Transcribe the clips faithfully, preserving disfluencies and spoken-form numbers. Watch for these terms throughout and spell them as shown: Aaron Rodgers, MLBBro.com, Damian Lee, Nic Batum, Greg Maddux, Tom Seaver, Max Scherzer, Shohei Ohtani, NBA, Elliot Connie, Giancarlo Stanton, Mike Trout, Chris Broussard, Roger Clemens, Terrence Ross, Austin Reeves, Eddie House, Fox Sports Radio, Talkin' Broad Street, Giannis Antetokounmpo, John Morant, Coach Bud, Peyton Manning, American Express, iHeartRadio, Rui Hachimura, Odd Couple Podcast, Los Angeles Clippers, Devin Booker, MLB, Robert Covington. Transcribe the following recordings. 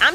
I'm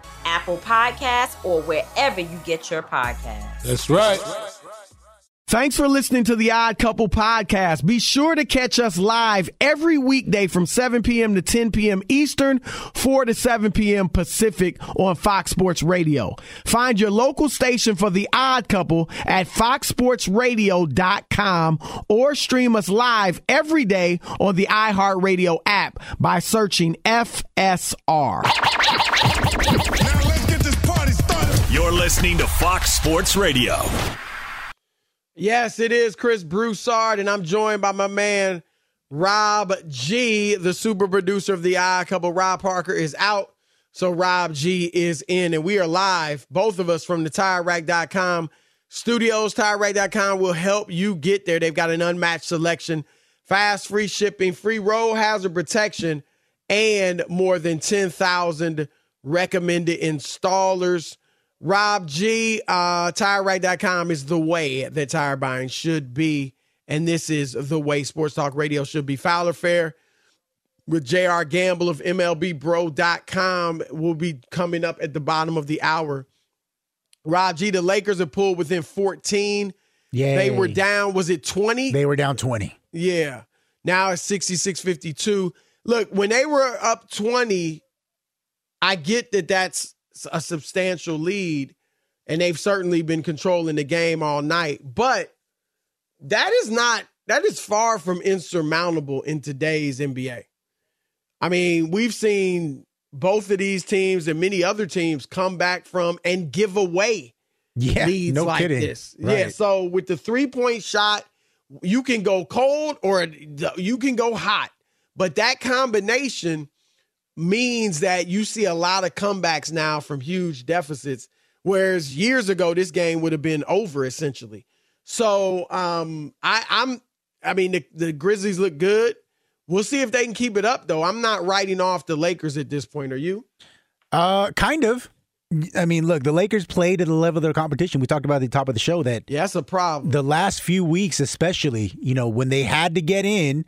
Apple Podcasts, or wherever you get your podcasts. That's right. Thanks for listening to the Odd Couple Podcast. Be sure to catch us live every weekday from seven p.m. to ten p.m. Eastern, four to seven p.m. Pacific on Fox Sports Radio. Find your local station for the Odd Couple at fox sports radio dot com or stream us live every day on the iHeartRadio app by searching F S R. Now let's get this party started. You're listening to Fox Sports Radio. Yes, it is Chris Broussard, and I'm joined by my man, Rob G, the super producer of The Odd Couple. Rob Parker is out, so Rob G is in, and we are live, both of us, from the tire rack dot com studios. tire rack dot com will help you get there. They've got an unmatched selection, fast, free shipping, free road hazard protection, and more than ten thousand recommended installers. Rob G, uh, tire right dot com is the way that tire buying should be. And this is the way Sports Talk Radio should be. Fowler Fair with J R. Gamble of M L B bro dot com will be coming up at the bottom of the hour. Rob G, the Lakers have pulled within fourteen. Yeah. They were down, was it twenty? They were down twenty. Yeah. Now it's sixty-six fifty-two. Look, when they were up twenty, I get that that's a substantial lead, and they've certainly been controlling the game all night. But that is not, that is far from insurmountable in today's N B A. I mean, we've seen both of these teams and many other teams come back from and give away yeah, leads no like kidding. this. Right. Yeah, so with the three-point shot, you can go cold or you can go hot. But that combination means that you see a lot of comebacks now from huge deficits, whereas years ago this game would have been over essentially. So um, I, I'm, I mean the, the Grizzlies look good. We'll see if they can keep it up though. I'm not writing off the Lakers at this point. Are you? Uh, kind of. I mean, look, the Lakers play to the level of their competition. We talked about at the top of the show that yeah, that's a problem. The last few weeks, especially, you know, when they had to get in.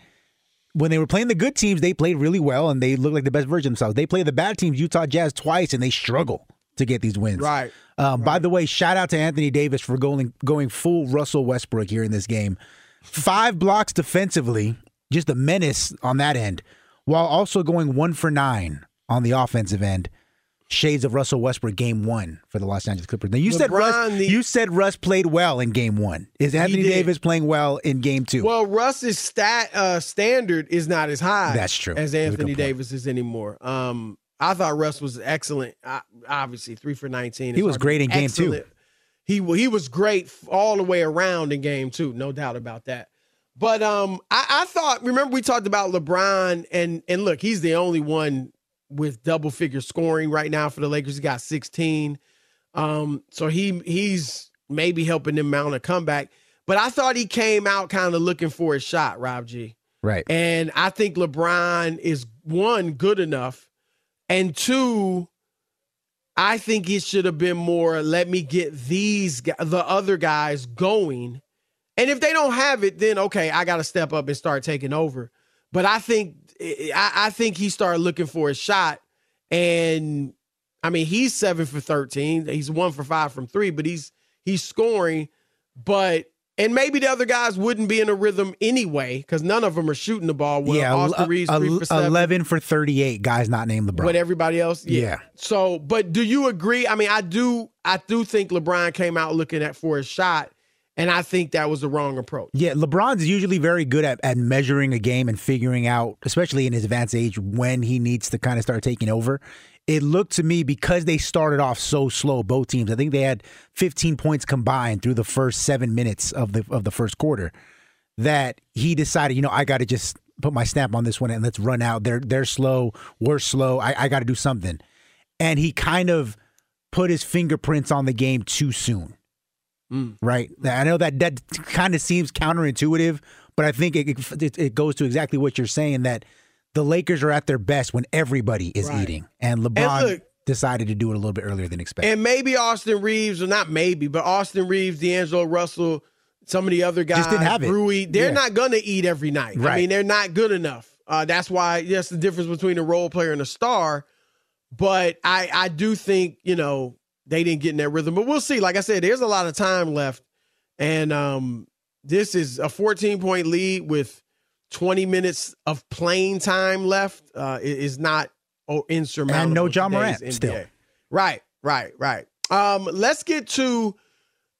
When they were playing the good teams, they played really well, and they looked like the best version of themselves. They play the bad teams, Utah Jazz, twice, and they struggle to get these wins. Right. Um, right. By the way, shout out to Anthony Davis for going going full Russell Westbrook here in this game. Five blocks defensively, just a menace on that end, while also going one for nine on the offensive end. shades of Russell Westbrook game one for the Los Angeles Clippers. Now you LeBron, said Russ, the, you said Russ played well in game one. Is Anthony Davis playing well in game two? Well, Russ's stat uh, standard is not as high. That's true. As Anthony Davis is anymore. Um, I thought Russ was excellent. I, obviously, three for nineteen. He was great in game excellent. two. He he was great all the way around in game two, no doubt about that. But um, I, I thought, remember we talked about LeBron, and and look, he's the only one with double-figure scoring right now for the Lakers. He got sixteen. Um, so he he's maybe helping them mount a comeback. But I thought he came out kind of looking for his shot, Rob G. Right. And I think LeBron is, one, good enough, and two, I think it should have been more, let me get these the other guys going. And if they don't have it, then, okay, I got to step up and start taking over. But I think I, I think he started looking for a shot. And, I mean, he's seven for thirteen. He's one for five from three, but he's he's scoring. But and maybe the other guys wouldn't be in a rhythm anyway because none of them are shooting the ball well. Yeah, Austin Reeves, three for seven. eleven for thirty-eight, guys not named LeBron. But everybody else? Yeah. yeah. So, but do you agree? I mean, I do, I do think LeBron came out looking at for his shot. And I think that was the wrong approach. Yeah, LeBron's usually very good at, at measuring a game and figuring out, especially in his advanced age, when he needs to kind of start taking over. It looked to me, because they started off so slow, both teams, I think they had fifteen points combined through the first seven minutes of the of the first quarter, that he decided, you know, I got to just put my snap on this one and let's run out. They're, they're slow. We're slow. I, I got to do something. And he kind of put his fingerprints on the game too soon. Mm. Right. I know that that kind of seems counterintuitive, but I think it, it it goes to exactly what you're saying, that the Lakers are at their best when everybody is right. eating. And LeBron and look, decided to do it a little bit earlier than expected. And maybe Austin Reeves, or not maybe, but Austin Reeves, D'Angelo Russell, some of the other guys, just didn't have it. Rui, they're yeah. not going to eat every night. Right. I mean, they're not good enough. Uh, that's why that's the difference between a role player and a star. But I, I do think, you know, they didn't get in that rhythm, but we'll see. Like I said, there's a lot of time left, and um, this is a fourteen-point lead with twenty minutes of playing time left. Uh, it is not insurmountable. And no John Morant N B A. Still. Right, right, right. Um, let's get to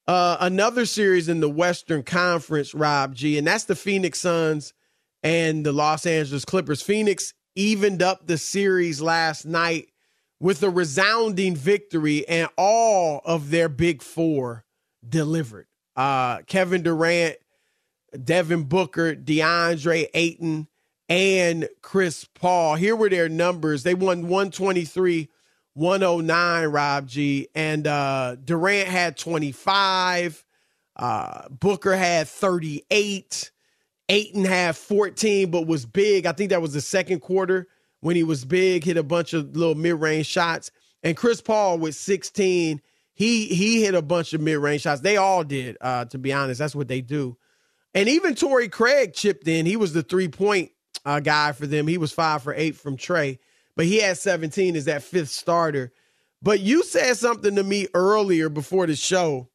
uh, another series in the Western Conference, Rob G, and that's the Phoenix Suns and the Los Angeles Clippers. Phoenix evened up the series last night with a resounding victory, and all of their big four delivered. Uh, Kevin Durant, Devin Booker, DeAndre Ayton, and Chris Paul. Here were their numbers. They won one twenty-three, one oh nine, Rob G. And uh, Durant had twenty-five. Uh, Booker had thirty-eight. Ayton had fourteen, but was big. I think that was the second quarter. When he was big, hit a bunch of little mid-range shots. And Chris Paul with sixteen, he he hit a bunch of mid-range shots. They all did, uh, to be honest. That's what they do. And even Torrey Craig chipped in. He was the three-point uh, guy for them. He was five for eight from Trey. But he had seventeen as that fifth starter. But you said something to me earlier before the show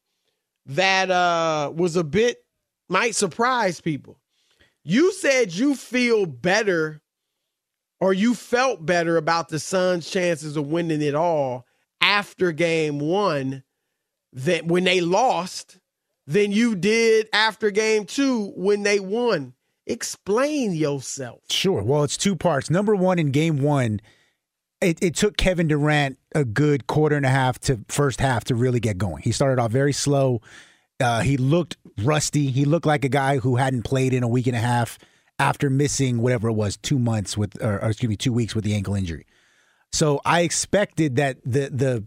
that uh, was a bit, might surprise people. You said you feel better or you felt better about the Suns' chances of winning it all after game one that when they lost than you did after game two when they won. Explain yourself. Sure. Well, it's two parts. Number one, in game one, it, it took Kevin Durant a good quarter and a half to first half to really get going. He started off very slow. Uh, he looked rusty. He looked like a guy who hadn't played in a week and a half after missing whatever it was, two months with, or, or excuse me, two weeks with the ankle injury. So I expected that the the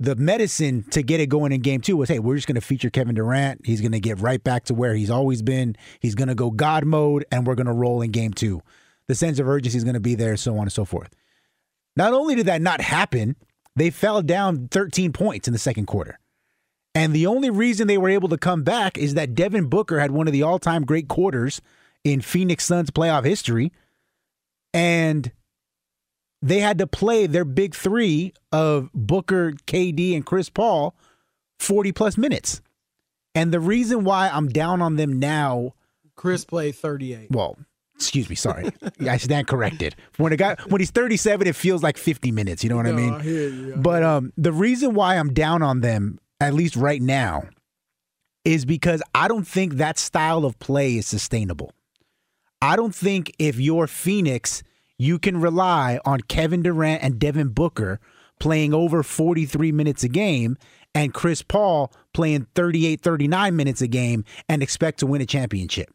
the medicine to get it going in game two was, hey, we're just going to feature Kevin Durant. He's going to get right back to where he's always been. He's going to go God mode, and we're going to roll in game two. The sense of urgency is going to be there, so on and so forth. Not only did that not happen, they fell down thirteen points in the second quarter. And the only reason they were able to come back is that Devin Booker had one of the all-time great quarters in Phoenix Suns playoff history, and they had to play their big three of Booker, K D, and Chris Paul forty-plus minutes. And the reason why I'm down on them now... Chris played thirty-eight. Well, Excuse me, sorry. I stand corrected. When a guy when he's thirty-seven, it feels like fifty minutes. You know what no, I mean? I hear you. But um, the reason why I'm down on them, at least right now, is because I don't think that style of play is sustainable. I don't think if you're Phoenix, you can rely on Kevin Durant and Devin Booker playing over forty-three minutes a game and Chris Paul playing thirty-eight, thirty-nine minutes a game and expect to win a championship.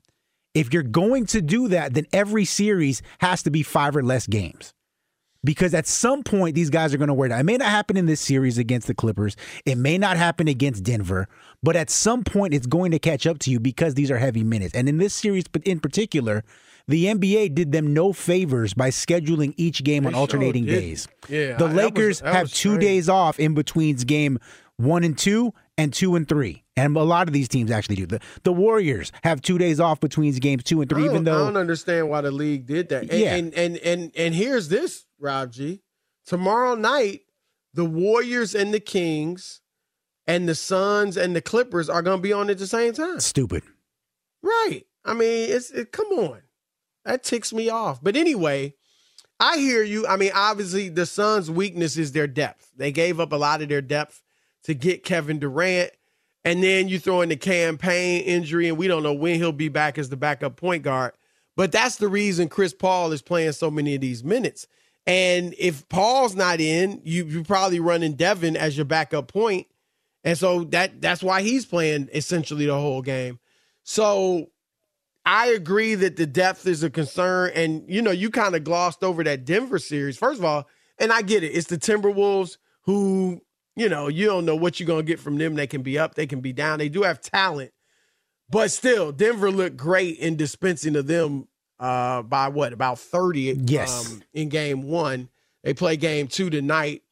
If you're going to do that, then every series has to be five or less games. Because at some point, these guys are going to wear down. It may not happen in this series against the Clippers. It may not happen against Denver. But at some point, it's going to catch up to you because these are heavy minutes. And in this series in particular, the N B A did them no favors by scheduling each game they on alternating sure days. Yeah, the I, Lakers that was, that have two strange. days off in between game one and two and two and three. And a lot of these teams actually do. The, the Warriors have two days off between games two and three. I don't, even though I don't understand why the league did that. And, yeah. and, and, and, and here's this, Rob G. Tomorrow night, the Warriors and the Kings and the Suns and the Clippers are going to be on at the same time. Stupid. Right. I mean, it's it, come on. That ticks me off. But anyway, I hear you. I mean, obviously, the Suns' weakness is their depth. They gave up a lot of their depth to get Kevin Durant. And then you throw in the campaign injury, and we don't know when he'll be back as the backup point guard. But that's the reason Chris Paul is playing so many of these minutes. And if Paul's not in, you you probably running Devin as your backup point. And so that that's why he's playing essentially the whole game. So I agree that the depth is a concern. And, you know, you kind of glossed over that Denver series. First of all, and I get it. It's the Timberwolves who... You know, you don't know what you're going to get from them. They can be up. They can be down. They do have talent. But still, Denver looked great in dispensing of them uh, by what? About thirty yes. um, in game one. They play game two tonight.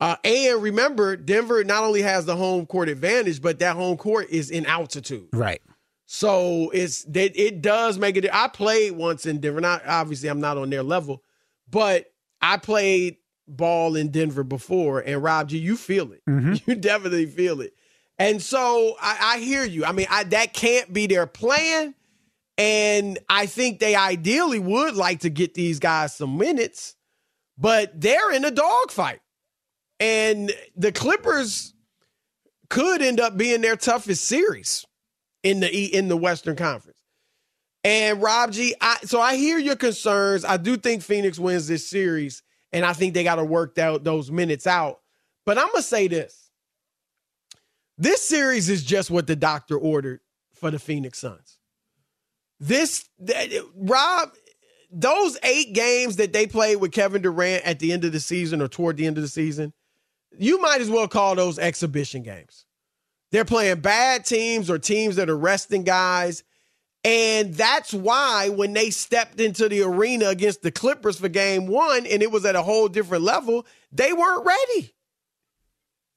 Uh, and remember, Denver not only has the home court advantage, but that home court is in altitude. Right. So it's it, it does make it. I played once in Denver. Not obviously, I'm not on their level. But I played ball in Denver before, and Rob G, you feel it. Mm-hmm. You definitely feel it. And so I, I hear you. I mean, I, that can't be their plan. And I think they ideally would like to get these guys some minutes, but they're in a dogfight. And the Clippers could end up being their toughest series in the in the Western Conference. And Rob G, I, so I hear your concerns. I do think Phoenix wins this series. And I think they got to work that, those minutes out. But I'm going to say this. This series is just what the doctor ordered for the Phoenix Suns. This, th- Rob, those eight games that they played with Kevin Durant at the end of the season or toward the end of the season, you might as well call those exhibition games. They're playing bad teams or teams that are resting guys. And that's why when they stepped into the arena against the Clippers for game one, and it was at a whole different level, they weren't ready.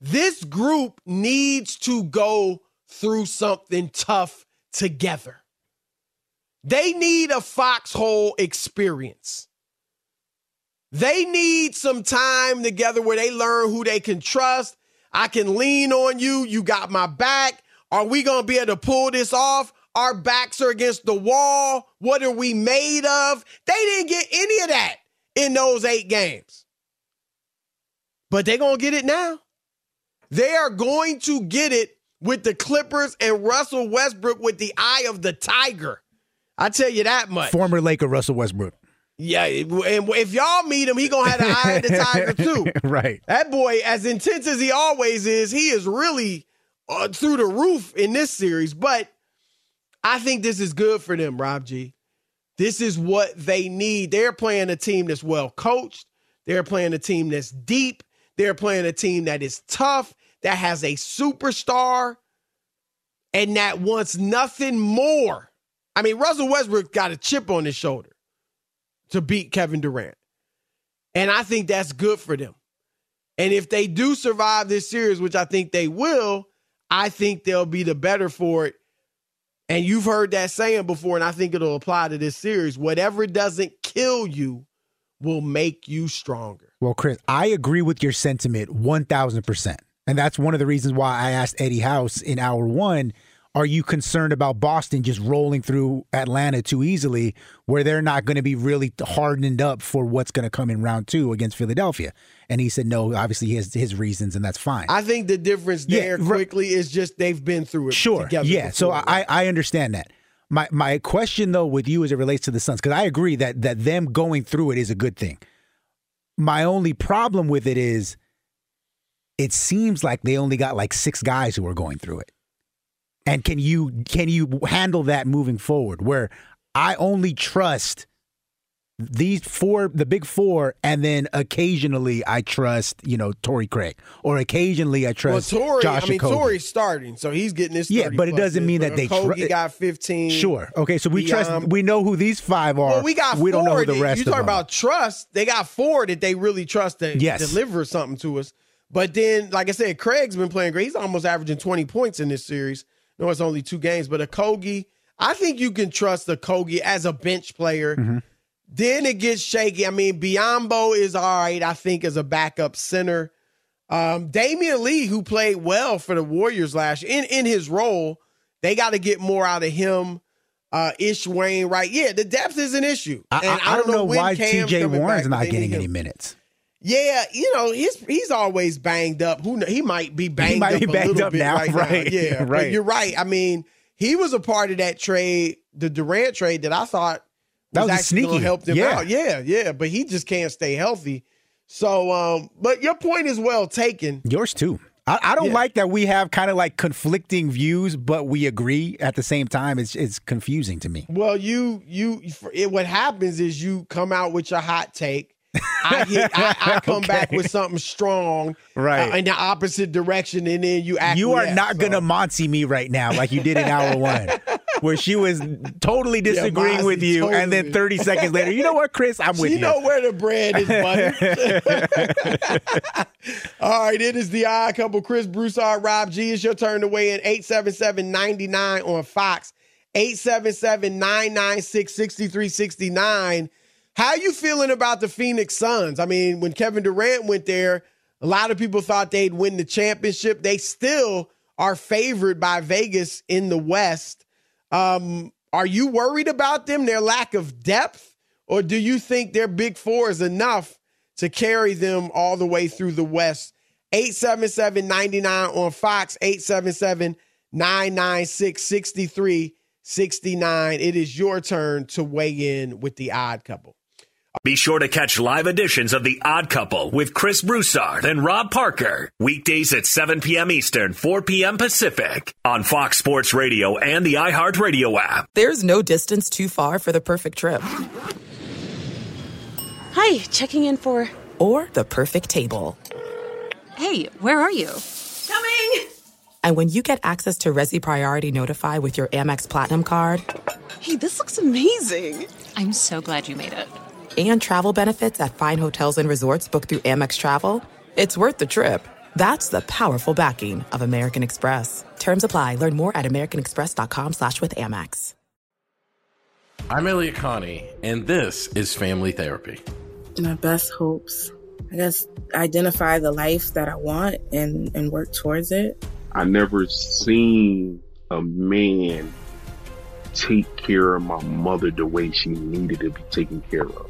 This group needs to go through something tough together. They need a foxhole experience. They need some time together where they learn who they can trust. I can lean on you. You got my back. Are we going to be able to pull this off? Our backs are against the wall. What are we made of? They didn't get any of that in those eight games. But they're going to get it now. They are going to get it with the Clippers and Russell Westbrook with the eye of the tiger. I tell you that much. Former Laker Russell Westbrook. Yeah, and if y'all meet him, he going to have the eye of the tiger too. Right. That boy, as intense as he always is, he is really uh, through the roof in this series. But I think this is good for them, Rob G. This is what they need. They're playing a team that's well-coached. They're playing a team that's deep. They're playing a team that is tough, that has a superstar, and that wants nothing more. I mean, Russell Westbrook got a chip on his shoulder to beat Kevin Durant. And I think that's good for them. And if they do survive this series, which I think they will, I think they'll be the better for it. And you've heard that saying before, and I think it'll apply to this series. Whatever doesn't kill you will make you stronger. Well, Chris, I agree with your sentiment one thousand percent. And that's one of the reasons why I asked Eddie House in hour one, Are you concerned about Boston just rolling through Atlanta too easily, where they're not going to be really hardened up for what's going to come in round two against Philadelphia? And he said, no, obviously he has his reasons, and that's fine. I think the difference there yeah, quickly is just they've been through it sure, together. Yeah, before. So I, I understand that. My my question, though, with you as it relates to the Suns, because I agree that that them going through it is a good thing. My only problem with it is it seems like they only got like six guys who are going through it. And can you can you handle that moving forward, where I only trust these four, the big four, and then occasionally I trust, you know, Torrey Craig, or occasionally I trust well, Torrey, Josh I mean, Okogie. Torrey's starting, so he's getting his yeah, but it doesn't mean that they trust. He got fifteen. Sure. Okay, so we Beyond. trust, we know who these five are. Well, we got we four. Don't know who the rest you talk them about trust. They got four that they really trust to yes. deliver something to us. But then, like I said, Craig's been playing great. He's almost averaging twenty points in this series. No, it's only two games, but Okogie, I think you can trust Okogie as a bench player. Mm-hmm. Then it gets shaky. I mean, Biyombo is all right, I think, as a backup center. Um, Damian Lee, who played well for the Warriors last year, in, in his role, they got to get more out of him. Uh, Ish Wainwright. Yeah, the depth is an issue. I, and I, I don't know, know why T J Warren's not getting any minutes. Yeah, you know, he's he's always banged up. Who he might be banged he might up be banged a little up bit now, right, right now. Yeah, yeah, right. But you're right. I mean, he was a part of that trade, the Durant trade, that I thought was, that was actually going to help them yeah. out. Yeah, yeah. But he just can't stay healthy. So, um, but your point is well taken. Yours too. I, I don't yeah. like that we have kind of like conflicting views, but we agree at the same time. It's it's confusing to me. Well, you you it, what happens is you come out with your hot take. I, hit, I, I come okay. back with something strong, right, uh, in the opposite direction, and then you act. You are left, not so. gonna Monty me right now, like you did in hour one, where she was totally disagreeing yeah, with you, totally. And then thirty seconds later, you know what, Chris, I'm she with you. You know where the bread is buttered. All right, it is the Odd Couple. Chris Broussard, Rob G. It's your turn to weigh in. Eight seven seven ninety nine on Fox. Eight seven seven nine nine six sixty three sixty nine. How you feeling about the Phoenix Suns? I mean, when Kevin Durant went there, a lot of people thought they'd win the championship. They still are favored by Vegas in the West. Um, are you worried about them, their lack of depth? Or do you think their big four is enough to carry them all the way through the West? eight seven seven, nine nine on Fox, eight seven seven, nine nine six, six three six nine. It is your turn to weigh in with the Odd Couple. Be sure to catch live editions of The Odd Couple with Chris Broussard and Rob Parker. Weekdays at seven p.m. Eastern, four p.m. Pacific on Fox Sports Radio and the iHeartRadio app. There's no distance too far for the perfect trip. Hi, checking in for... Or the perfect table. Hey, where are you? Coming! And when you get access to Resy Priority Notify with your Amex Platinum card... Hey, this looks amazing. I'm so glad you made it. And travel benefits at fine hotels and resorts booked through Amex Travel, it's worth the trip. That's the powerful backing of American Express. Terms apply. Learn more at americanexpress.com slash with Amex. I'm Elliot Connie, and this is Family Therapy. My best hopes, I guess, identify the life that I want and, and work towards it. I never seen a man take care of my mother the way she needed to be taken care of.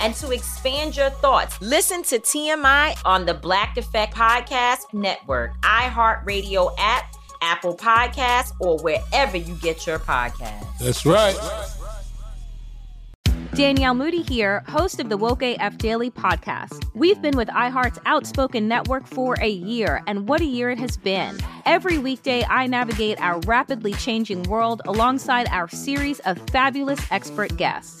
and to expand your thoughts, listen to T M I on the Black Effect Podcast Network, iHeartRadio app, Apple Podcasts, or wherever you get your podcasts. That's right. Danielle Moody here, host of the Woke A F Daily podcast. We've been with iHeart's Outspoken Network for a year, and what a year it has been. Every weekday, I navigate our rapidly changing world alongside our series of fabulous expert guests.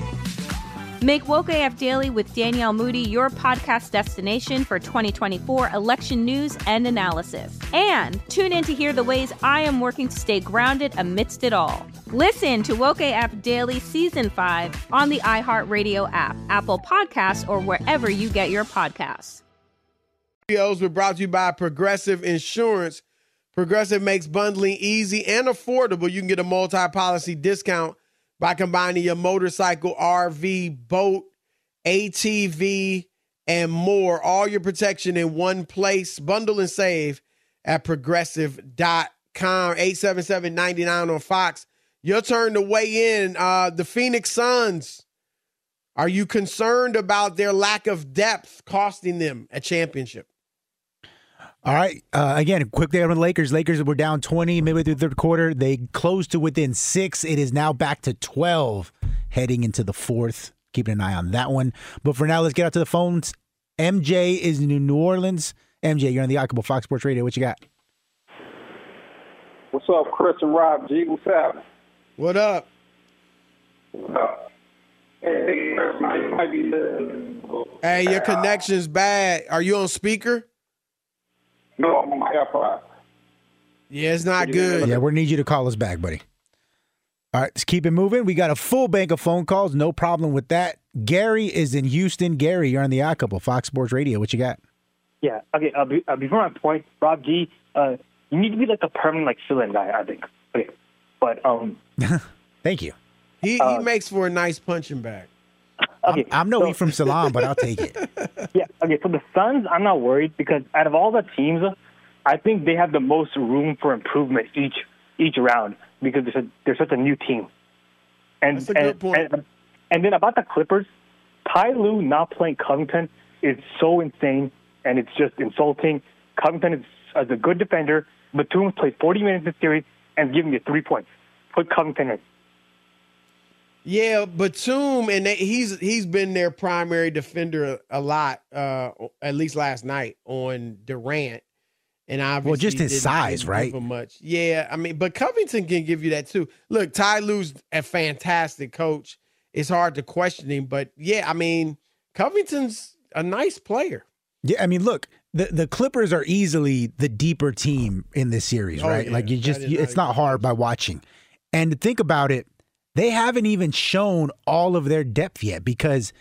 Make Woke A F Daily with Danielle Moody your podcast destination for twenty twenty-four election news and analysis. And tune in to hear the ways I am working to stay grounded amidst it all. Listen to Woke A F Daily Season five on the iHeartRadio app, Apple Podcasts, or wherever you get your podcasts. We're brought to you by Progressive Insurance. Progressive makes bundling easy and affordable. You can get a multi-policy discount by combining your motorcycle, R V, boat, A T V, and more. All your protection in one place. Bundle and save at progressive dot com. eight seven seven, nine nine on Fox. Your turn to weigh in. Uh, the Phoenix Suns. Are you concerned about their lack of depth costing them a championship? All right. Uh, again, quick day on the Lakers. Lakers were down twenty midway through the third quarter. They closed to within six. It is now back to twelve heading into the fourth. Keeping an eye on that one. But for now, let's get out to the phones. M J is in New Orleans. M J, you're on the Occupy Fox Sports Radio. What you got? What's up, Chris and Rob G? What's happening? What up? What up? Hey, your connection's bad. Are you on speaker? No, I'm on my AirPods. Yeah, it's not good. Yeah, we need you to call us back, buddy. All right, let's keep it moving. We got a full bank of phone calls. No problem with that. Gary is in Houston. Gary, you're on the iCouple, Fox Sports Radio. What you got? Yeah, okay. Uh, be, uh, before my point, Rob G, uh, you need to be like a permanent like fill-in guy, I think. Okay, but um. Thank you. He, he uh, makes for a nice punching bag. Okay, I'm, I'm no so, E from Salam, but I'll take it. Yeah, okay, so the Suns, I'm not worried because out of all the teams, I think they have the most room for improvement each each round because they're, they're such a new team. And, That's a and, good point. And, and then about the Clippers, Ty Lue not playing Covington is so insane, and it's just insulting. Covington is, is a good defender. Batum's played forty minutes in the series and giving you three points. Put Covington in. Yeah, Batum, and they, he's he's been their primary defender a, a lot, uh, at least last night on Durant, and obviously well, just his size, right? Much. Yeah, I mean, but Covington can give you that too. Look, Ty Lue's a fantastic coach. It's hard to question him, but yeah, I mean, Covington's a nice player. Yeah, I mean, look, the, the Clippers are easily the deeper team in this series, oh, right? Yeah. Like you just, you, it's not hard by watching, and to think about it. They haven't even shown all of their depth yet because,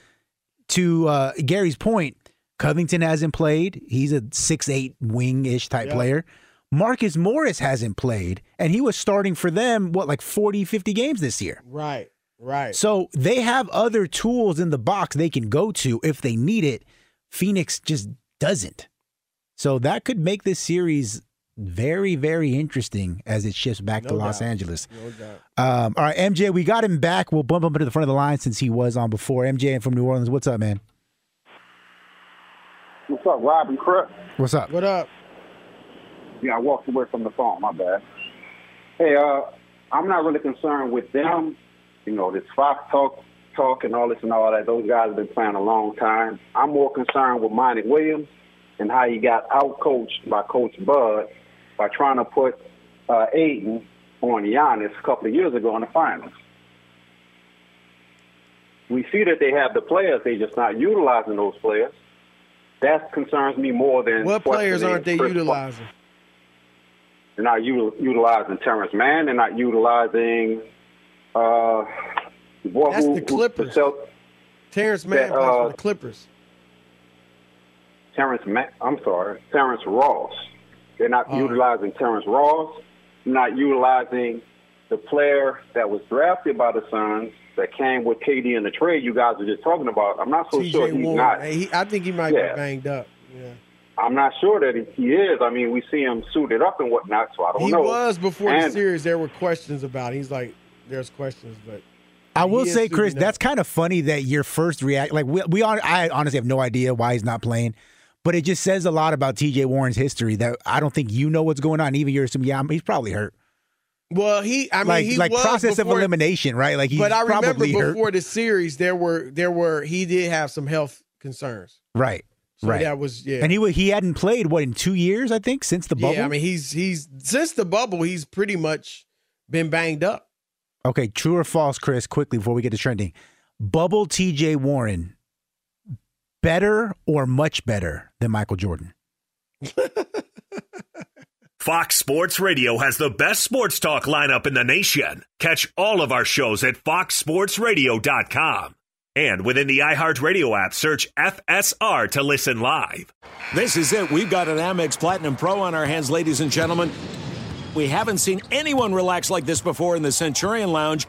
to uh, Gary's point, Covington hasn't played. He's a six eight wing-ish type yeah. player. Marcus Morris hasn't played, and he was starting for them, what, like forty, fifty games this year. Right, right. So they have other tools in the box they can go to if they need it. Phoenix just doesn't. So that could make this series very, very interesting as it shifts back no to Los doubt. Angeles. No doubt. Um, all right, M J, we got him back. We'll bump him to the front of the line since he was on before. M J from New Orleans, what's up, man? What's up, Rob and Chris? What's up? What up? Yeah, I walked away from the phone. My bad. Hey, uh, I'm not really concerned with them. You know, this Fox talk, talk and all this and all that. Those guys have been playing a long time. I'm more concerned with Monty Williams and how he got out-coached by Coach Bud by trying to put uh, Aiden on Giannis a couple of years ago in the finals. We see that they have the players. They're just not utilizing those players. That concerns me more than... What players aren't they Chris utilizing? Paul. They're not u- utilizing Terrence Mann. They're not utilizing uh, the boy That's who, the Clippers. Who self- Terrence Mann that, plays uh, for the Clippers. Terrence Mann. I'm sorry. Terrence Ross. They're not oh. utilizing Terrence Ross. They're not utilizing the player that was drafted by the Suns that came with K D in the trade you guys were just talking about. I'm not so T J sure he's Warren. Not. Hey, he, I think he might yeah. be banged up. Yeah. I'm not sure that he, he is. I mean, we see him suited up and whatnot, so I don't he know. He was before and, the series. There were questions about it. He's like, there's questions, but I will say, Chris, up. That's kind of funny that your first react. Like we, we, are, I honestly have no idea why he's not playing, but it just says a lot about T J Warren's history that I don't think you know what's going on. Even you're assuming, yeah, he's probably hurt. Well, he, I mean, like, he like was process before, of elimination, right? Like, he's but I remember before hurt. The series, there were, there were, he did have some health concerns, right? So right. That was, yeah. And he he hadn't played what in two years, I think, since the bubble. Yeah, I mean, he's he's since the bubble, he's pretty much been banged up. Okay, true or false, Chris? Quickly before we get to trending, bubble T J Warren better or much better than Michael Jordan? Fox Sports Radio has the best sports talk lineup in the nation. Catch all of our shows at fox sports radio dot com. And within the iHeartRadio app, search F S R to listen live. This is it. We've got an Amex Platinum Pro on our hands, ladies and gentlemen. We haven't seen anyone relax like this before in the Centurion Lounge.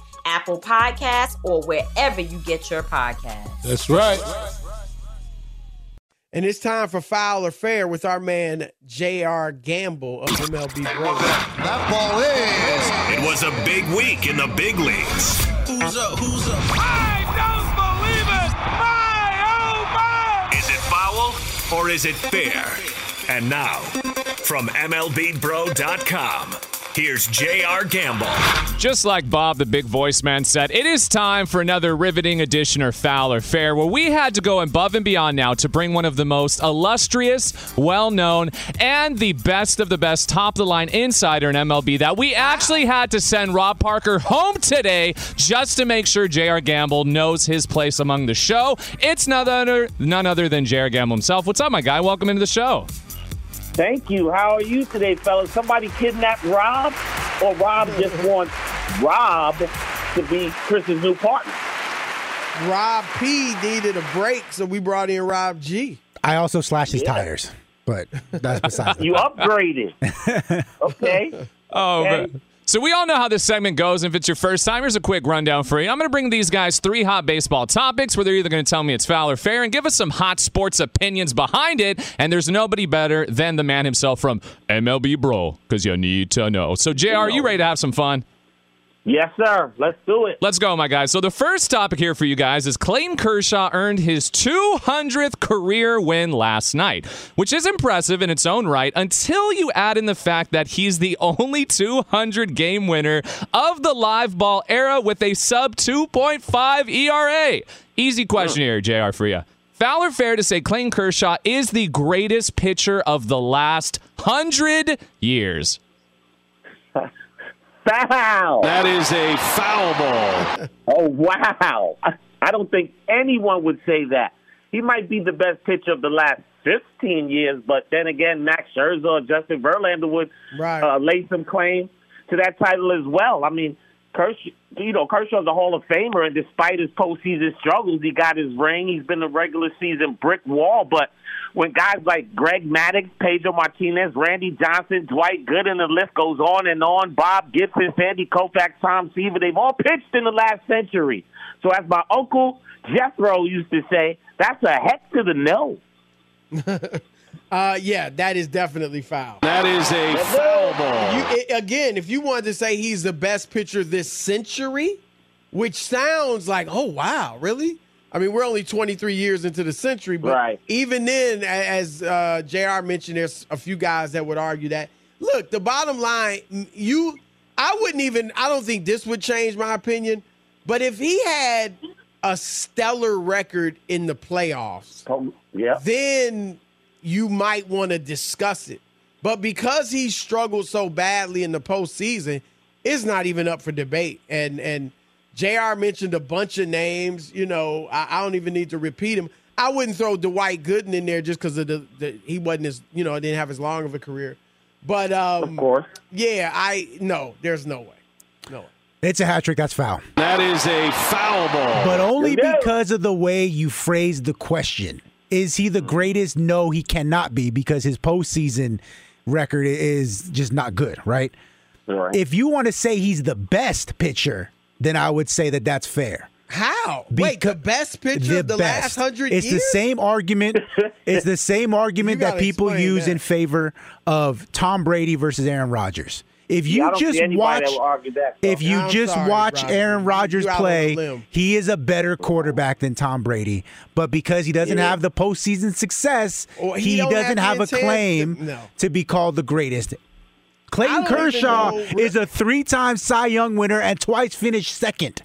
Apple Podcasts, or wherever you get your podcasts. That's right. And it's time for Foul or Fair with our man J R. Gamble of M L B Bro. That ball is. It was a big week in the big leagues. Who's up? Who's up? I don't believe it! My, oh my! Is it foul or is it fair? And now, from M L B Bro dot com, here's J R. Gamble. Just like Bob the Big Voice Man said, it is time for another riveting edition of Foul or Fair, where we had to go above and beyond now to bring one of the most illustrious, well-known, and the best of the best top-of-the-line insider in M L B that we actually had to send Rob Parker home today just to make sure J R. Gamble knows his place among the show. It's none other, none other than J R. Gamble himself. What's up, my guy? Welcome into the show. Thank you. How are you today, fellas? Somebody kidnapped Rob, or Rob just wants Rob to be Chris's new partner? Rob P needed a break, so we brought in Rob G. I also slashed his yeah. tires, but that's besides the You point. Upgraded. Okay. Oh, okay. Man. So we all know how this segment goes, and if it's your first time, here's a quick rundown for you. I'm going to bring these guys three hot baseball topics where they're either going to tell me it's foul or fair and give us some hot sports opinions behind it, and there's nobody better than the man himself from M L B Bro, because you need to know. So, J R, are you ready to have some fun? Yes, sir. Let's do it. Let's go, my guys. So the first topic here for you guys is Clayton Kershaw earned his two hundredth career win last night, which is impressive in its own right until you add in the fact that he's the only two hundred game winner of the live ball era with a sub two point five E R A. Easy question here, J R, for you. Foul or fair to say Clayton Kershaw is the greatest pitcher of the last one hundred years? Foul. That is a foul ball. Oh, wow. I don't think anyone would say that. He might be the best pitcher of the last fifteen years, but then again, Max Scherzer or Justin Verlander would right. uh, lay some claim to that title as well. I mean, Kershaw, you know, Kershaw's a Hall of Famer, and despite his postseason struggles, he got his ring. He's been a regular season brick wall, but when guys like Greg Maddux, Pedro Martinez, Randy Johnson, Dwight Gooden, the list goes on and on, Bob Gibson, Sandy Koufax, Tom Seaver, they've all pitched in the last century. So as my uncle Jethro used to say, that's a heck to the no. uh, yeah, that is definitely foul. That is a foul ball. You, it, again, if you wanted to say he's the best pitcher this century, which sounds like, oh, wow, really? I mean, we're only twenty-three years into the century, but right. even then, as uh, J R mentioned, there's a few guys that would argue that. Look, the bottom line, you, I wouldn't even, I don't think this would change my opinion, but if he had a stellar record in the playoffs, um, yeah. then you might want to discuss it. But because he struggled so badly in the postseason, it's not even up for debate. And, and, J R mentioned a bunch of names. You know, I, I don't even need to repeat them. I wouldn't throw Dwight Gooden in there just because of the, the he wasn't as you know didn't have as long of a career. But um, of course, yeah, I no, there's no way, no way. It's a hat trick. That's foul. That is a foul ball. But only because of the way you phrased the question. Is he the greatest? No, he cannot be because his postseason record is just not good. Right. Right. If you want to say he's the best pitcher, then I would say that that's fair. How? Beca- Wait, the best pitcher the of the best. last hundred years? It's the same argument. It's the same argument that people use that. in favor of Tom Brady versus Aaron Rodgers. If you yeah, just watch, that, if you I'm just sorry, watch Robert. Aaron Rodgers play, he is a better quarterback than Tom Brady. But because he doesn't yeah. have the postseason success, well, he, he doesn't have, have a claim to, no. to be called the greatest. Clayton Kershaw is a three-time Cy Young winner and twice finished second.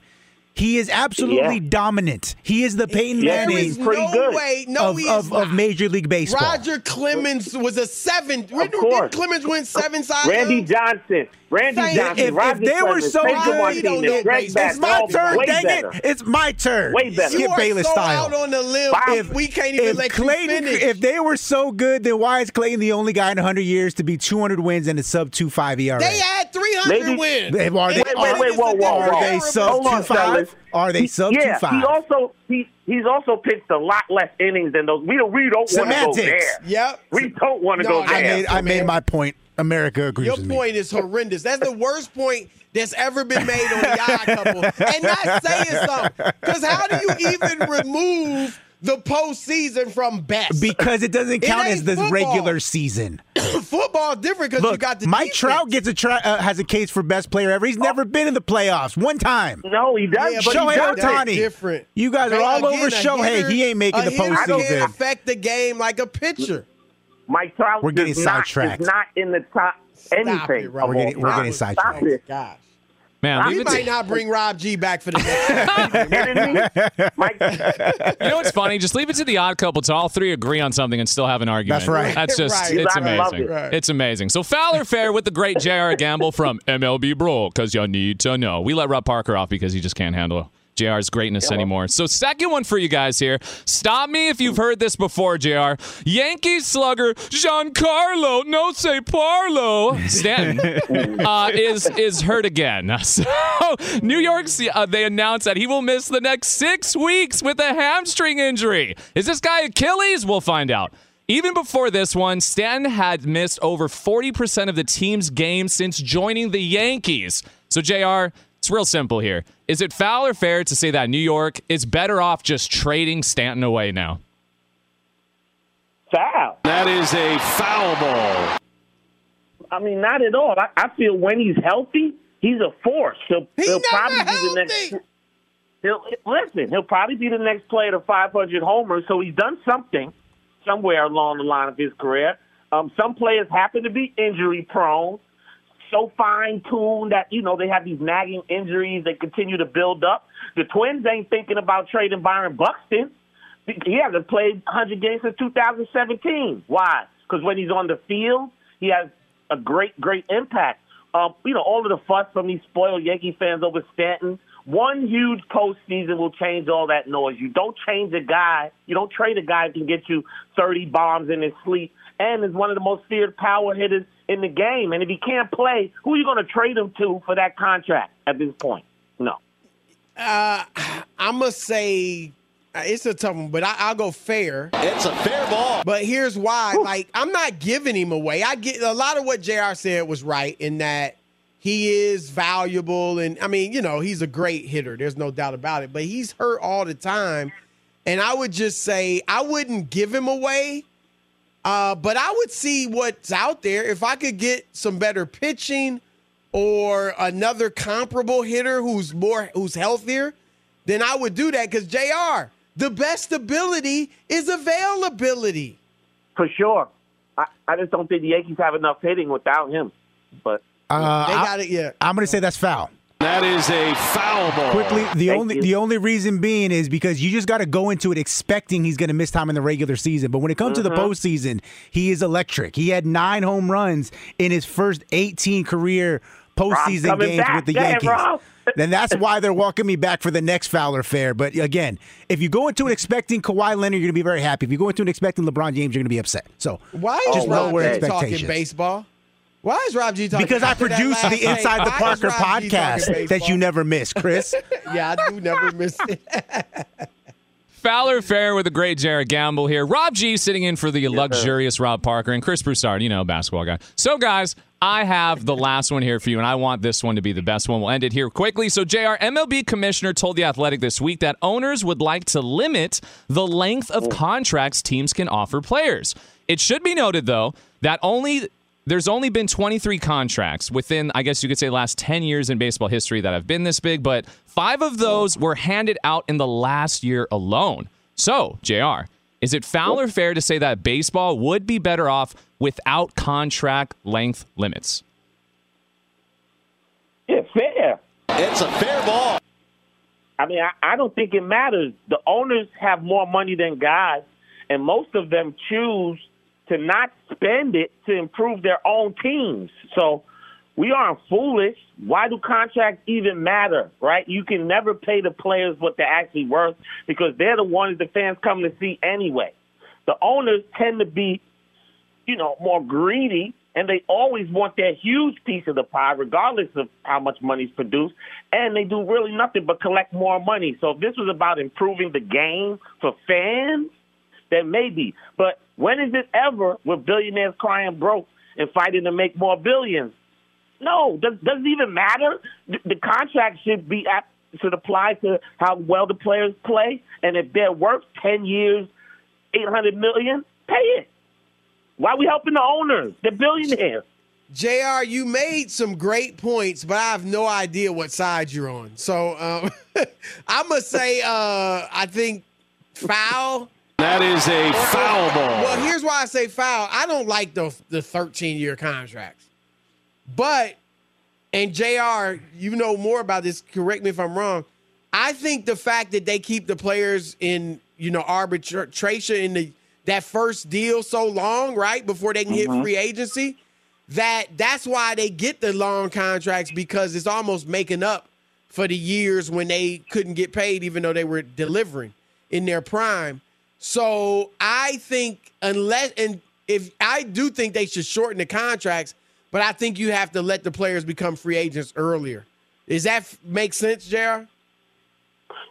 He is absolutely yeah. dominant. He is the Peyton Manning no way, no of, of, of Major League Baseball. Roger Clemens was a seven. Of course. Did Clemens win seven Cy Young? Randy Johnson. Randy Same. Johnson. If, Roger if they Clemens, were so good, it's my turn, dang better. it. It's my turn. Way better. Skip Bayless so style. Out on the limb if, if we can't even if let Clayton, you finish. If they were so good, then why is Clayton the only guy in one hundred years to be two hundred wins and a sub two point five E R A? They had three hundred Maybe. wins. They, are they, wait, wait, wait, whoa, whoa, whoa. Are they sub two point five? Are they sub two yeah, five? He also he he's also pitched a lot less innings than those. We don't we don't want to go there. Yep. We don't want to no, go there. I made, I made my point. America agrees Your with me. Your point is horrendous. That's the worst point that's ever been made on the odd couple. And not saying something. Because how do you even remove the postseason from best. Because it doesn't count it as the football. regular season. Football is different because you got the Mike defense. Trout gets a try, uh, has a case for best player ever. He's oh. never been in the playoffs. One time. No, he doesn't. Yeah, Shohei Ohtani. You guys are all again, over Shohei. Hitter, he ain't making the postseason. Can't affect the game like a pitcher. Mike Trout we're getting is, sidetracked. Not, is not in the top Stop anything. It, we're, getting, we're getting sidetracked. Stop it. Gosh. Man, we might t- not bring Rob G back for the next. You know what's funny? Just leave it to the odd couple to all three agree on something and still have an argument. That's right. That's just, right. it's amazing. It. Right. It's amazing. So foul or fair with the great J R. Gamble from M L B Bro, because you need to know. We let Rob Parker off because he just can't handle J R's greatness yeah. anymore. So second one for you guys here. Stop me if you've heard this before, J R. Yankees slugger Giancarlo No Se Parlo Stanton uh, is is hurt again. So New York, uh, they announced that he will miss the next six weeks with a hamstring injury. Is this guy Achilles? We'll find out. Even before this one, Stanton had missed over forty percent of the team's games since joining the Yankees. So J R, it's real simple here. Is it foul or fair to say that New York is better off just trading Stanton away now? Foul. That is a foul ball. I mean, not at all. I, I feel when he's healthy, he's a force. He'll, he's he'll probably healthy. be the next. He'll listen. He'll probably be the next player to five hundred homers. So he's done something somewhere along the line of his career. Um, some players happen to be injury prone. So fine-tuned that, you know, they have these nagging injuries. They continue to build up. The Twins ain't thinking about trading Byron Buxton. He hasn't played one hundred games since two thousand seventeen. Why? Because when he's on the field, he has a great, great impact. Um, you know, all of the fuss from these spoiled Yankee fans over Stanton, one huge postseason will change all that noise. You don't change a guy. You don't trade a guy who can get you thirty bombs in his sleep and is one of the most feared power hitters in the game. And if he can't play, who are you going to trade him to for that contract at this point? No. Uh, I'm going to say it's a tough one, but I, I'll go fair. It's a fair ball. But here's why. Whew. Like, I'm not giving him away. I get a lot of what J R said was right in that he is valuable. And, I mean, you know, he's a great hitter. There's no doubt about it. But he's hurt all the time. And I would just say I wouldn't give him away. Uh, but I would see what's out there. If I could get some better pitching or another comparable hitter who's more who's healthier, then I would do that. Because, J R, the best ability is availability. For sure. I, I just don't think the Yankees have enough hitting without him. But uh, they got it, yeah. I'm going to say that's foul. That is a foul ball. Quickly, the Thank only you. the only reason being is because you just got to go into it expecting he's going to miss time in the regular season. But when it comes mm-hmm. to the postseason, he is electric. He had nine home runs in his first eighteen career postseason games back. with the Damn, Yankees. Then that's why they're walking me back for the next foul or fair. But again, if you go into it expecting Kawhi Leonard, you're going to be very happy. If you go into it expecting LeBron James, you're going to be upset. So why just lower expectations. Talking baseball? Why is Rob G talking? Because I produce the Inside the Parker podcast that you never miss, Chris. Yeah, I do never miss it. Foul or fair with the great J R Gamble here. Rob G sitting in for the luxurious Rob Parker and Chris Broussard, you know, basketball guy. So, guys, I have the last one here for you, and I want this one to be the best one. We'll end it here quickly. So, J R, M L B commissioner told The Athletic this week that owners would like to limit the length of contracts teams can offer players. It should be noted, though, that only... There's only been twenty-three contracts within, I guess you could say, the last ten years in baseball history that have been this big, but five of those were handed out in the last year alone. So, J R, is it foul or fair to say that baseball would be better off without contract length limits? It's fair. It's a fair ball. I mean, I, I don't think it matters. The owners have more money than guys, and most of them choose to not spend it to improve their own teams. So we aren't foolish. Why do contracts even matter, right? You can never pay the players what they're actually worth because they're the ones the fans come to see anyway. The owners tend to be, you know, more greedy, and they always want their huge piece of the pie regardless of how much money's produced, and they do really nothing but collect more money. So if this was about improving the game for fans, then maybe. But when is it ever with billionaires crying broke and fighting to make more billions? No, does doesn't even matter. The, the contract should be at, should apply to how well the players play. And if they're worth ten years, eight hundred million dollars, pay it. Why are we helping the owners? They're billionaires. J R, you made some great points, but I have no idea what side you're on. So um, I'm going to say uh, I think foul. That is a foul ball. Well, here's why I say foul. I don't like the the thirteen-year contracts. But, and J R, you know more about this. Correct me if I'm wrong. I think the fact that they keep the players in, you know, arbitration in the that first deal so long, right, before they can mm-hmm. hit free agency, that that's why they get the long contracts, because it's almost making up for the years when they couldn't get paid, even though they were delivering in their prime. So I think unless and if I do think they should shorten the contracts, but I think you have to let the players become free agents earlier. Does that make sense, J R?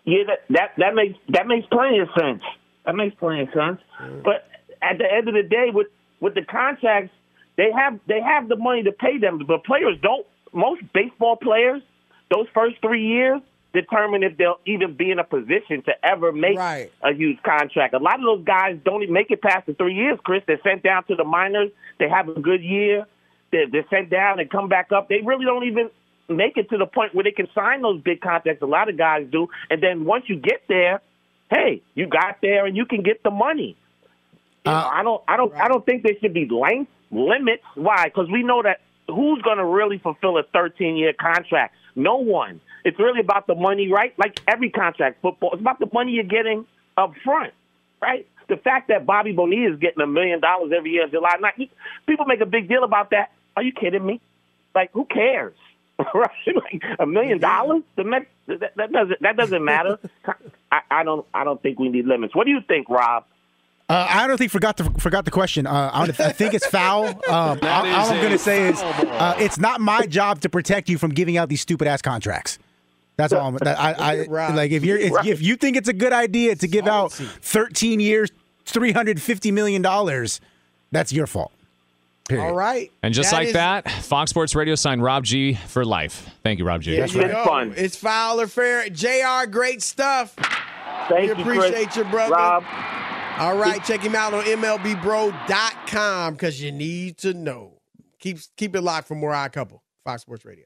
Yeah, that, that, that makes that makes plenty of sense. That makes plenty of sense. Mm. But at the end of the day, with, with the contracts, they have they have the money to pay them, but players don't. Most baseball players, those first three years determine if they'll even be in a position to ever make right. a huge contract. A lot of those guys don't even make it past the three years, Chris. They're sent down to the minors. They have a good year. They're, they're sent down and come back up. They really don't even make it to the point where they can sign those big contracts. A lot of guys do. And then once you get there, hey, you got there and you can get the money. You uh, know, I don't, I don't, right. I don't think there should be length limits. Why? Because we know that who's going to really fulfill a thirteen-year contract? No one. It's really about the money, right? Like every contract, football, it's about the money you're getting up front, right? The fact that Bobby Bonilla is getting a million dollars every year on July ninth, people make a big deal about that. Are you kidding me? Like, who cares? Right? Like a million dollars? The next, that, that doesn't that doesn't matter. I, I don't I don't think we need limits. What do you think, Rob? Uh, I don't think forgot the forgot the question. Uh, I, I think it's foul. Um, all, all I'm going to say is uh, it's not my job to protect you from giving out these stupid ass contracts. That's all. I'm, that, I, I right. like if you're if, right. if you think it's a good idea to give out thirteen years, three hundred fifty million dollars, that's your fault. Period. All right. And just that like is... that, Fox Sports Radio signed Rob G for life. Thank you, Rob G. Yeah, that's right. It's fun. It's foul or fair. J R, great stuff. Thank we you. Appreciate Chris. Your brother. Rob. All right, check him out on M L B Bro dot com because you need to know. Keep keep it locked for more I Couple, Fox Sports Radio.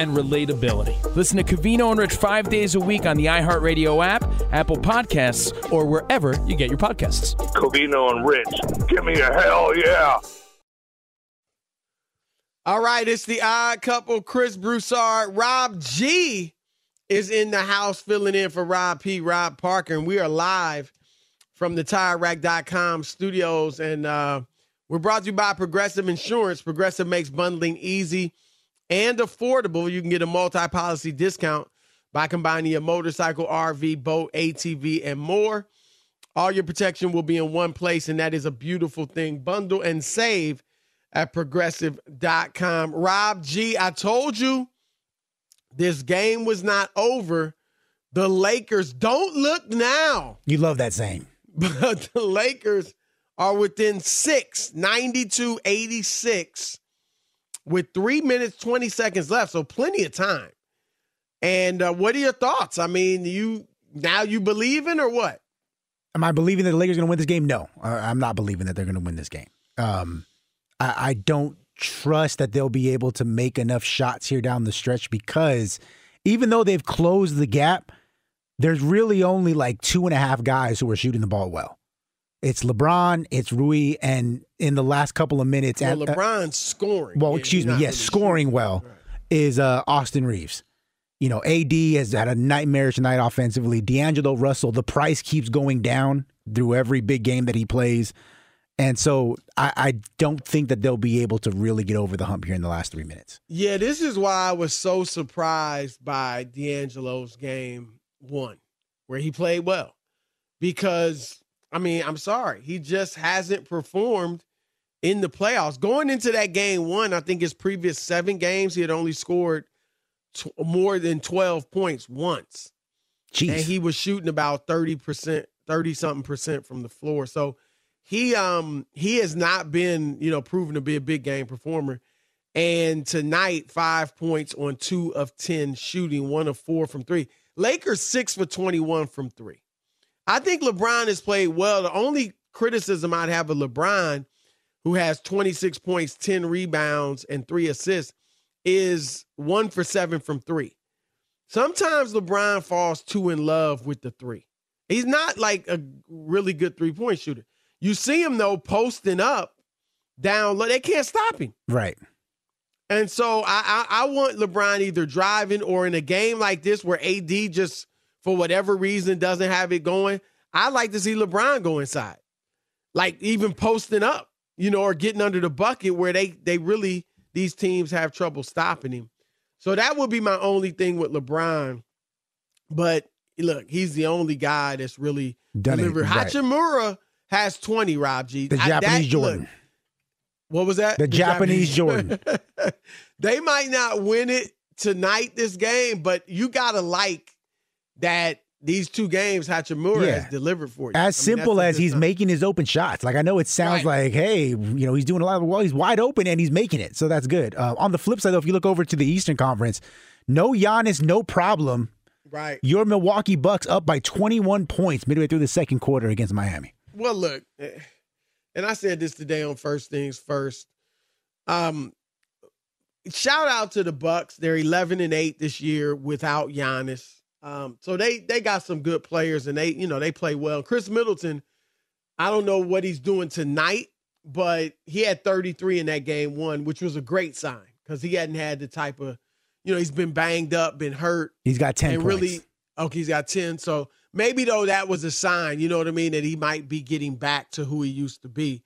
and relatability. Listen to Covino and Rich five days a week on the iHeartRadio app, Apple Podcasts, or wherever you get your podcasts. Covino and Rich, give me a hell yeah. All right, it's the Odd Couple. Chris Broussard. Rob G is in the house filling in for Rob P, Rob Parker, and we are live from the Tire Rack dot com studios, and uh, we're brought to you by Progressive Insurance. Progressive makes bundling easy and affordable. You can get a multi-policy discount by combining your motorcycle, R V, boat, A T V, and more. All your protection will be in one place, and that is a beautiful thing. Bundle and save at Progressive dot com. Rob G, I told you this game was not over. The Lakers don't look now. You love that saying. But the Lakers are within six, ninety-two eighty-six. With three minutes, twenty seconds left, so plenty of time. And uh, what are your thoughts? I mean, you now you believe in or what? Am I believing that the Lakers are going to win this game? No, I'm not believing that they're going to win this game. Um, I, I don't trust that they'll be able to make enough shots here down the stretch, because even though they've closed the gap, there's really only like two and a half guys who are shooting the ball well. It's LeBron, it's Rui, and in the last couple of minutes... Well, at, LeBron's scoring. Well, yeah, excuse me, yes, really scoring sure. well right. is uh, Austin Reeves. You know, A D has had a nightmarish night offensively. D'Angelo Russell, the price keeps going down through every big game that he plays. And so I, I don't think that they'll be able to really get over the hump here in the last three minutes. Yeah, this is why I was so surprised by D'Angelo's game one, where he played well. Because, I mean, I'm sorry, he just hasn't performed in the playoffs. Going into that game one, I think his previous seven games, he had only scored t- more than twelve points once. Jeez. And he was shooting about thirty percent, thirty-something percent from the floor. So he um he has not been, you know, proven to be a big game performer. And tonight, five points on two of ten shooting, one of four from three. Lakers six for twenty-one from three. I think LeBron has played well. The only criticism I'd have of LeBron, who has twenty-six points, ten rebounds, and three assists, is one for seven from three. Sometimes LeBron falls too in love with the three. He's not like a really good three-point shooter. You see him, though, posting up, down low. They can't stop him. Right. And so I, I, I want LeBron either driving or in a game like this where A D just, for whatever reason, doesn't have it going. I like to see LeBron go inside, like even posting up, you know, or getting under the bucket where they, they really, these teams have trouble stopping him. So that would be my only thing with LeBron. But look, he's the only guy that's really done delivered. It. Right. Hachimura has twenty, Rob G. The I, Japanese that, Jordan. Look, what was that? The, the Japanese, Japanese Jordan. They might not win it tonight, this game, but you got to like that these two games Hachimura yeah. has delivered for you. As I mean, simple as he's time. making his open shots. Like, I know it sounds right. like, hey, you know, he's doing a lot of, well, he's wide open and he's making it. So that's good. Uh, on the flip side, though, if you look over to the Eastern Conference, no Giannis, no problem. Right. Your Milwaukee Bucks up by twenty-one points midway through the second quarter against Miami. Well, look, and I said this today on First Things First. Um, shout out to the Bucks. They're eleven and eight this year without Giannis. Um, so they they got some good players, and they, you know, they play well. Chris Middleton, I don't know what he's doing tonight, but he had thirty-three in that game one, which was a great sign because he hadn't had the type of, you know, he's been banged up, been hurt. He's got ten and points. Really, okay, he's got ten. So maybe, though, that was a sign, you know what I mean, that he might be getting back to who he used to be.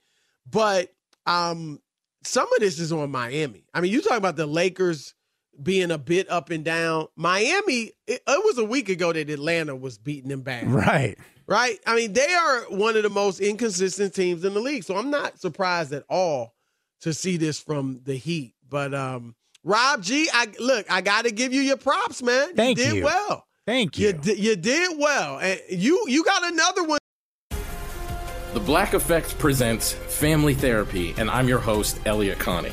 But um, some of this is on Miami. I mean, you talk about the Lakers being a bit up and down. Miami, it, it was a week ago that Atlanta was beating them back. Right. Right? I mean, they are one of the most inconsistent teams in the league, so I'm not surprised at all to see this from the Heat. But um, Rob G, I, look, I got to give you your props, man. Thank you. You did well. Thank you. You, d- you did well. And you, you got another one. The Black Effect presents Family Therapy, and I'm your host, Elliot Connie.